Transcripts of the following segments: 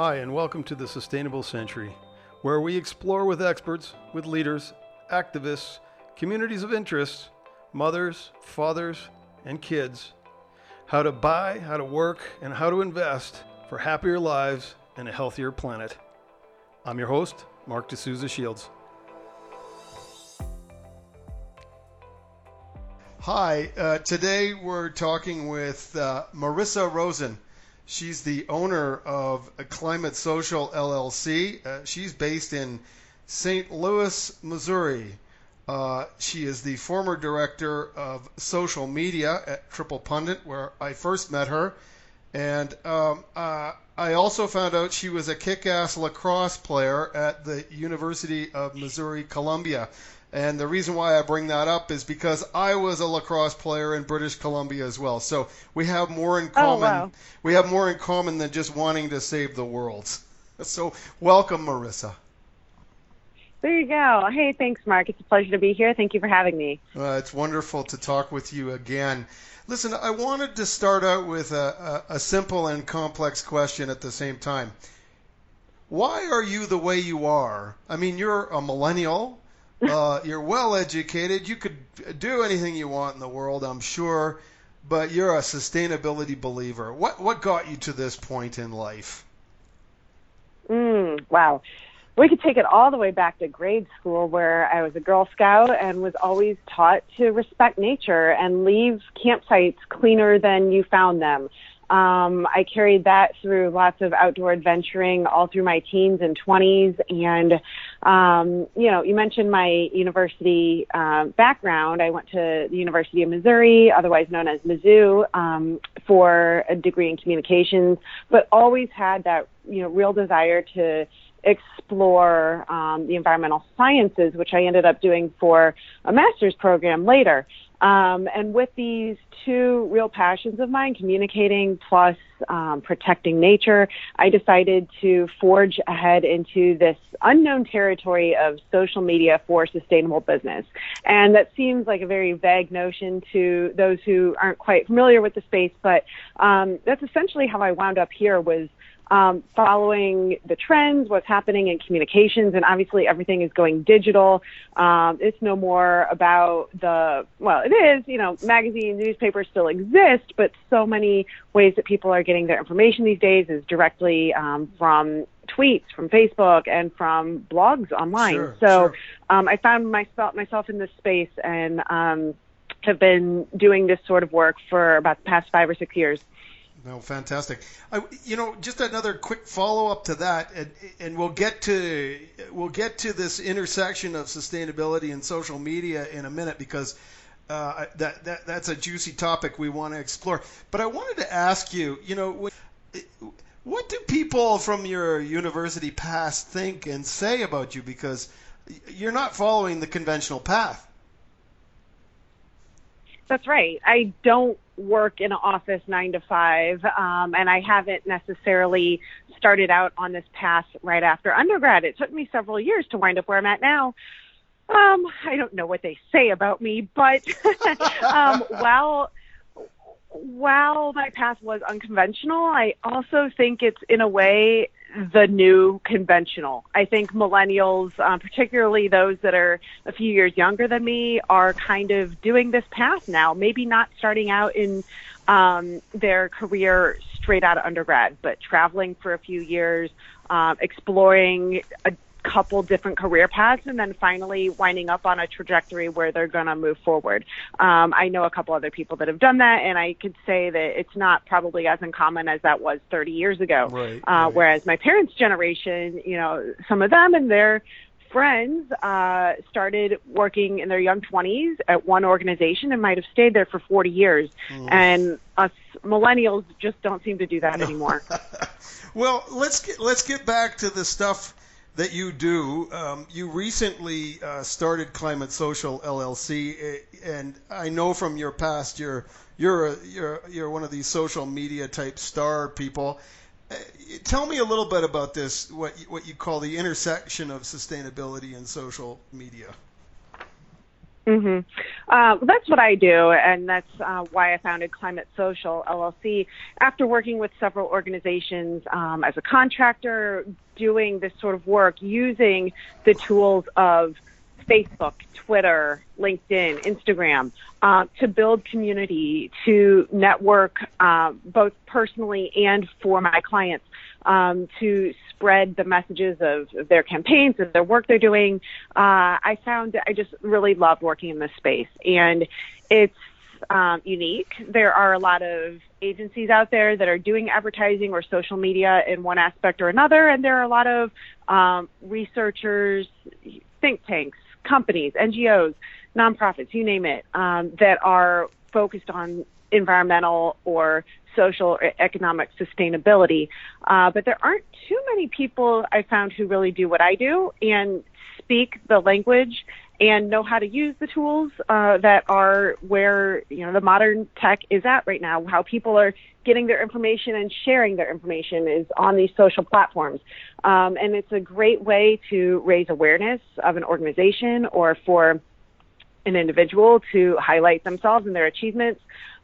Hi, and welcome to The Sustainable Century, where we explore with experts, with leaders, activists, communities of interest, mothers, fathers, and kids, how to buy, how to work, and how to invest for happier lives and a healthier planet. I'm your host, Marc de Sousa-Shields. Hi, today we're talking with Marissa Rosen. She's the owner of Climate Social LLC. She's based in St. Louis, Missouri. She is the former director of social media at Triple Pundit, where I first met her. And I also found out she was a kick-ass lacrosse player at the University of Missouri, Columbia. And the reason why I bring that up is because I was a lacrosse player in British Columbia as well. So we have more in common. Oh, wow. We have more in common than just wanting to save the world. So welcome, Marissa. There you go. Hey, thanks, Mark. It's a pleasure to be here. Thank you for having me. It's wonderful to talk with you again. Listen, I wanted to start out with a simple and complex question at the same time. Why are you the way you are? I mean, you're a millennial. You're well-educated. You could do anything you want in the world, I'm sure, but you're a sustainability believer. What got you to this point in life? Wow. We could take it all the way back to grade school, where I was a Girl Scout and was always taught to respect nature and leave campsites cleaner than you found them. I carried that through lots of outdoor adventuring all through my teens and 20s. And, you know, you mentioned my university background. I went to the University of Missouri, otherwise known as Mizzou, for a degree in communications, but always had that, you know, real desire to explore the environmental sciences, which I ended up doing for a master's program later. And with these two real passions of mine, communicating plus protecting nature, I decided to forge ahead into this unknown territory of social media for sustainable business. And that seems like a very vague notion to those who aren't quite familiar with the space, but that's essentially how I wound up here, was following the trends, what's happening in communications, and obviously everything is going digital. It's no more about it is, you know, magazines, newspapers still exist, but so many ways that people are getting their information these days is directly from tweets, from Facebook, and from blogs online. Sure. I found myself in this space and have been doing this sort of work for about the past 5 or 6 years. No, fantastic. Just another quick follow-up to that, and we'll get to this intersection of sustainability and social media in a minute, because that's a juicy topic we want to explore. But I wanted to ask you, what do people from your university past think and say about you, because you're not following the conventional path? That's right. I don't work in an office 9 to 5, and I haven't necessarily started out on this path right after undergrad. It took me several years to wind up where I'm at now. I don't know what they say about me, but while my path was unconventional, I also think it's, in a way, the new conventional. I think millennials, particularly those that are a few years younger than me, are kind of doing this path now, maybe not starting out in their career straight out of undergrad, but traveling for a few years, exploring a couple different career paths, and then finally winding up on a trajectory where they're going to move forward. I know a couple other people that have done that, and I could say that it's not probably as uncommon as that was 30 years ago. Right. Whereas my parents' generation, you know, some of them and their friends started working in their young 20s at one organization and might have stayed there for 40 years. And us millennials just don't seem to do that anymore. Well, let's get back to the stuff that you do. You recently started Climate Social LLC, and I know from your past you're one of these social media type star people. Tell me a little bit about this, what you call the intersection of sustainability and social media. That's what I do, and that's why I founded Climate Social LLC. After working with several organizations as a contractor, doing this sort of work, using the tools of Facebook, Twitter, LinkedIn, Instagram, to build community, to network both personally and for my clients, to spread the messages of their campaigns and their work they're doing. I found that I just really loved working in this space, and it's unique. There are a lot of agencies out there that are doing advertising or social media in one aspect or another, and there are a lot of researchers, think tanks, companies, NGOs, nonprofits, you name it, that are focused on environmental or social or economic sustainability. But there aren't too many people I found who really do what I do and speak the language and know how to use the tools that are where, you know, the modern tech is at right now. How people are getting their information and sharing their information is on these social platforms. And it's a great way to raise awareness of an organization or for an individual to highlight themselves and their achievements.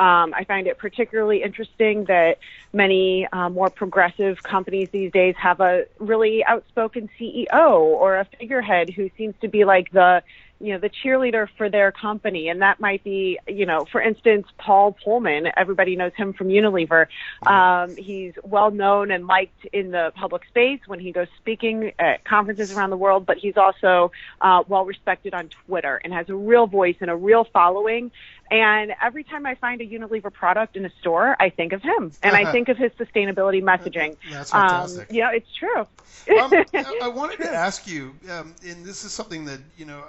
I find it particularly interesting that many more progressive companies these days have a really outspoken CEO or a figurehead who seems to be like the, you know, the cheerleader for their company. And that might be, you know, for instance, Paul Polman. Everybody knows him from Unilever. He's well known and liked in the public space when he goes speaking at conferences around the world, but he's also well respected on Twitter and has a real voice and a real following. And every time I find a Unilever product in a store, I think of him, and I think of his sustainability messaging. That's fantastic. Yeah, it's true. I wanted to ask you, and this is something that, you know,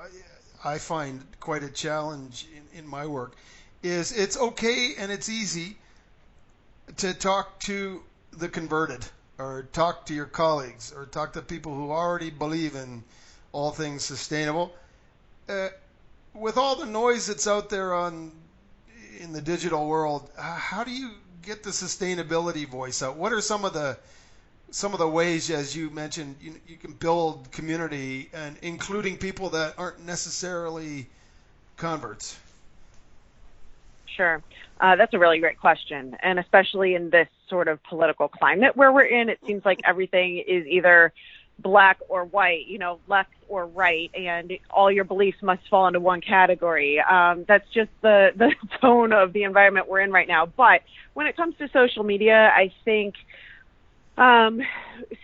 I find quite a challenge in my work, is it's okay and it's easy to talk to the converted or talk to your colleagues or talk to people who already believe in all things sustainable. With all the noise that's out there in the digital world, how do you get the sustainability voice out? What are some of the ways, as you mentioned, you can build community and including people that aren't necessarily converts? Sure. That's a really great question. And especially in this sort of political climate where we're in, it seems like everything is either black or white, you know, left or right, and all your beliefs must fall into one category. That's just the tone of the environment we're in right now. But when it comes to social media, I think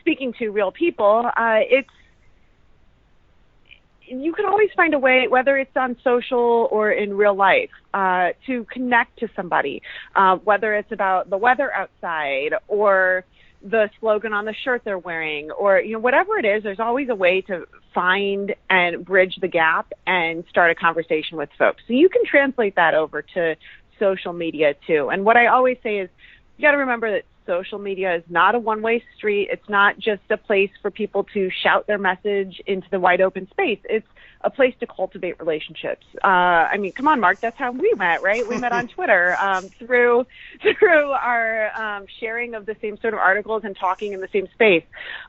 speaking to real people, you can always find a way, whether it's on social or in real life, to connect to somebody, whether it's about the weather outside or the slogan on the shirt they're wearing, or, you know, whatever it is, there's always a way to find and bridge the gap and start a conversation with folks. So you can translate that over to social media too. And what I always say is you got to remember that social media is not a one-way street. It's not just a place for people to shout their message into the wide open space. It's a place to cultivate relationships. I mean, come on, Mark, that's how we met, right? We met on Twitter through our sharing of the same sort of articles and talking in the same space.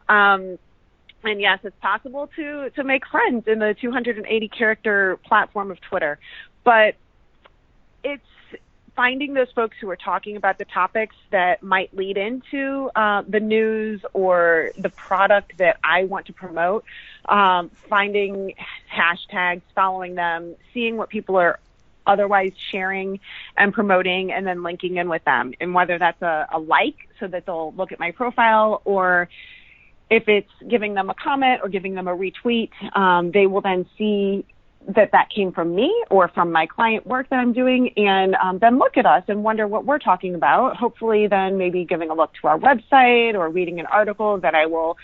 And yes, it's possible to make friends in the 280-character platform of Twitter. But it's finding those folks who are talking about the topics that might lead into the news or the product that I want to promote, finding hashtags, following them, seeing what people are otherwise sharing and promoting, and then linking in with them. And whether that's a like so that they'll look at my profile, or if it's giving them a comment or giving them a retweet, they will then see that came from me or from my client work that I'm doing, and then look at us and wonder what we're talking about. Hopefully then maybe giving a look to our website or reading an article that I will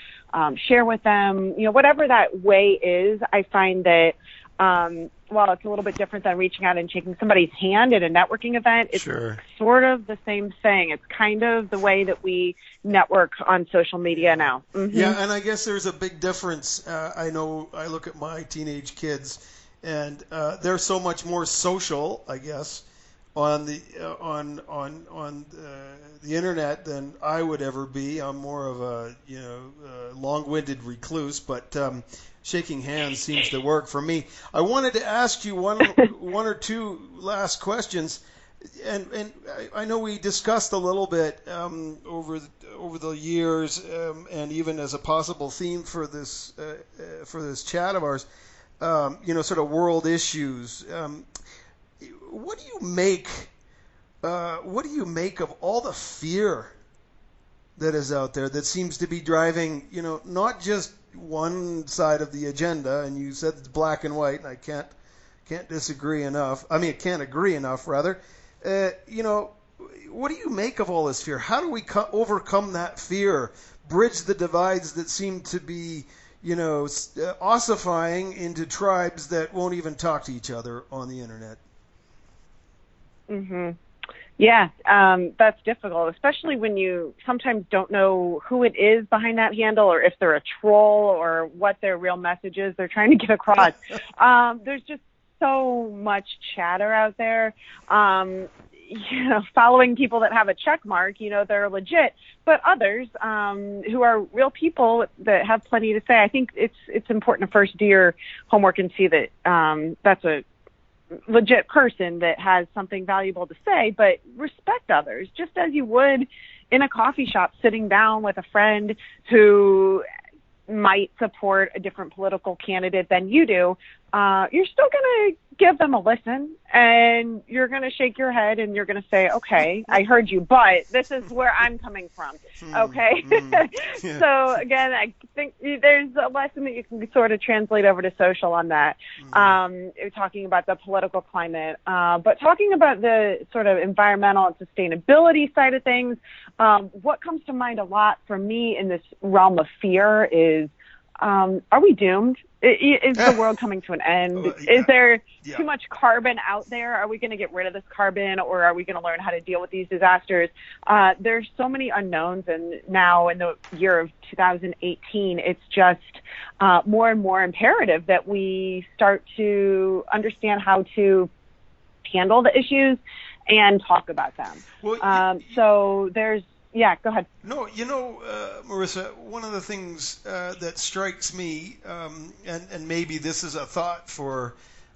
share with them. You know, whatever that way is, I find that while it's a little bit different than reaching out and shaking somebody's hand at a networking event, it's sort of the same thing. It's kind of the way that we network on social media now. Yeah, and I guess there's a big difference. I know I look at my teenage kids, and they're so much more social, I guess, on the internet than I would ever be. I'm more of a long-winded recluse, but shaking hands seems to work for me. I wanted to ask you one or two last questions, and I know we discussed a little bit over the years, and even as a possible theme for this chat of ours, sort of world issues. What do you make? What do you make of all the fear that is out there that seems to be driving, not just one side of the agenda? And you said it's black and white, and I can't disagree enough. I mean, I can't agree enough, rather. What do you make of all this fear? How do we overcome that fear, bridge the divides that seem to be, ossifying into tribes that won't even talk to each other on the internet? Mm-hmm. Yeah, that's difficult, especially when you sometimes don't know who it is behind that handle, or if they're a troll, or what their real message is they're trying to get across. There's just so much chatter out there. Following people that have a check mark, they're legit, but others who are real people that have plenty to say. I think it's important to first do your homework and see that that's a legit person that has something valuable to say, but respect others just as you would in a coffee shop sitting down with a friend who might support a different political candidate than you do. You're still going to give them a listen, and you're going to shake your head, and you're going to say, okay, I heard you, but this is where I'm coming from. Okay. Yeah. So again, I think there's a lesson that you can sort of translate over to social on that. Talking about the political climate, but talking about the sort of environmental and sustainability side of things, what comes to mind a lot for me in this realm of fear is, are we doomed? Is the world coming to an end? Yeah. Is there too much carbon out there? Are we going to get rid of this carbon, or are we going to learn how to deal with these disasters? There's so many unknowns, and now in the year of 2018, it's just more and more imperative that we start to understand how to handle the issues and talk about them. Well, so there's go ahead. No, Marissa, one of the things that strikes me, and maybe this is a thought for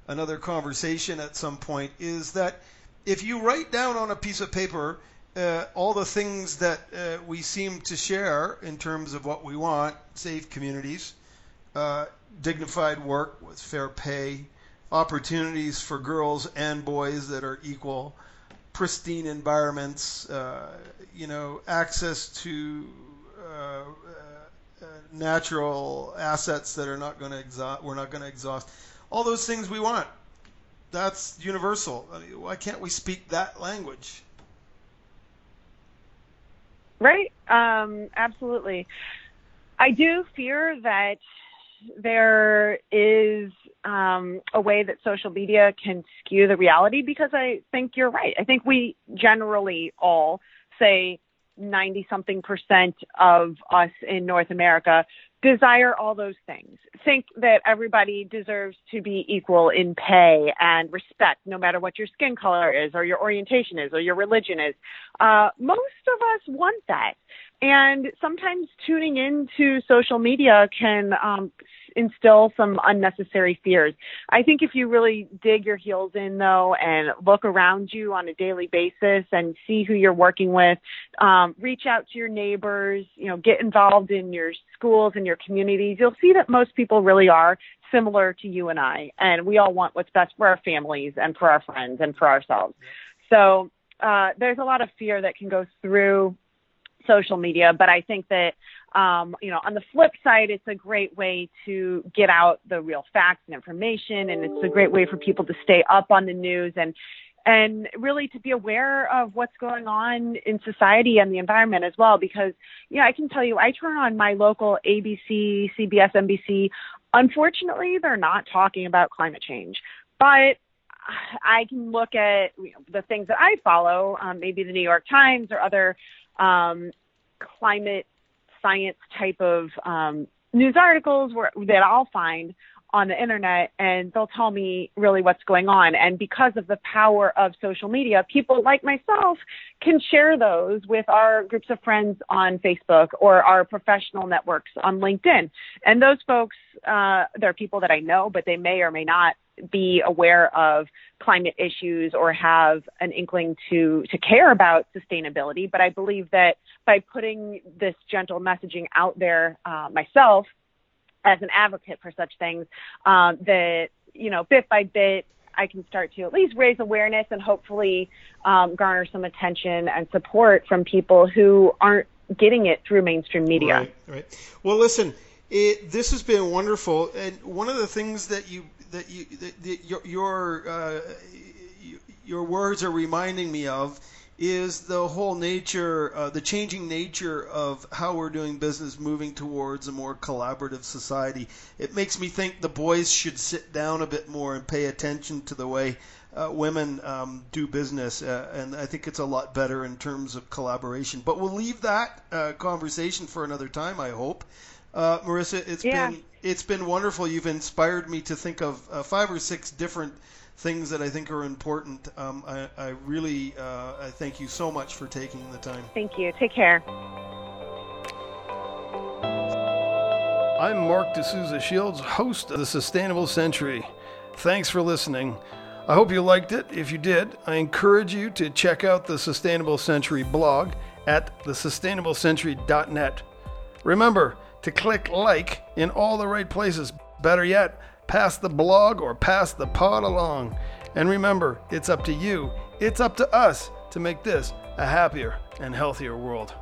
another conversation at some point, is that if you write down on a piece of paper all the things that we seem to share in terms of what we want, safe communities, dignified work with fair pay, opportunities for girls and boys that are equal, pristine environments, access to natural assets that are not going to exhaust. All those things we want. That's universal. I mean, why can't we speak that language? Right. Absolutely. I do fear that there is a way that social media can skew the reality, because I think you're right. I think we generally all say 90-something% of us in North America desire all those things, think that everybody deserves to be equal in pay and respect, no matter what your skin color is, or your orientation is, or your religion is. Most of us want that. And sometimes tuning into social media can instill some unnecessary fears. I think if you really dig your heels in, though, and look around you on a daily basis and see who you're working with, reach out to your neighbors, get involved in your schools and your communities, you'll see that most people really are similar to you and I, and we all want what's best for our families and for our friends and for ourselves. So there's a lot of fear that can go through social media, but I think that on the flip side, it's a great way to get out the real facts and information, and it's a great way for people to stay up on the news and really to be aware of what's going on in society and the environment as well. Because I can tell you, I turn on my local ABC, CBS, NBC. Unfortunately, they're not talking about climate change, but I can look at the things that I follow, maybe the New York Times or other climate science type of news articles that I'll find on the internet, and they'll tell me really what's going on. And because of the power of social media, people like myself can share those with our groups of friends on Facebook or our professional networks on LinkedIn. And those folks, they're people that I know, but they may or may not be aware of climate issues or have an inkling to care about sustainability. But I believe that by putting this gentle messaging out there myself as an advocate for such things, that, you know, bit by bit, I can start to at least raise awareness and hopefully garner some attention and support from people who aren't getting it through mainstream media. Right. Well, listen, this has been wonderful. And one of the things your words are reminding me of is the whole nature, the changing nature of how we're doing business, moving towards a more collaborative society. It makes me think the boys should sit down a bit more and pay attention to the way women do business, and I think it's a lot better in terms of collaboration. But we'll leave that conversation for another time, I hope. Marissa, it's been wonderful. You've inspired me to think of 5 or 6 different things that I think are important. I thank you so much for taking the time. Thank you. Take care. I'm Marc de Sousa-Shields, host of The Sustainable Century. Thanks for listening. I hope you liked it. If you did, I encourage you to check out the Sustainable Century blog at thesustainablecentury.net. Remember to click like in all the right places. Better yet, pass the blog or pass the pod along. And remember, it's up to you, it's up to us to make this a happier and healthier world.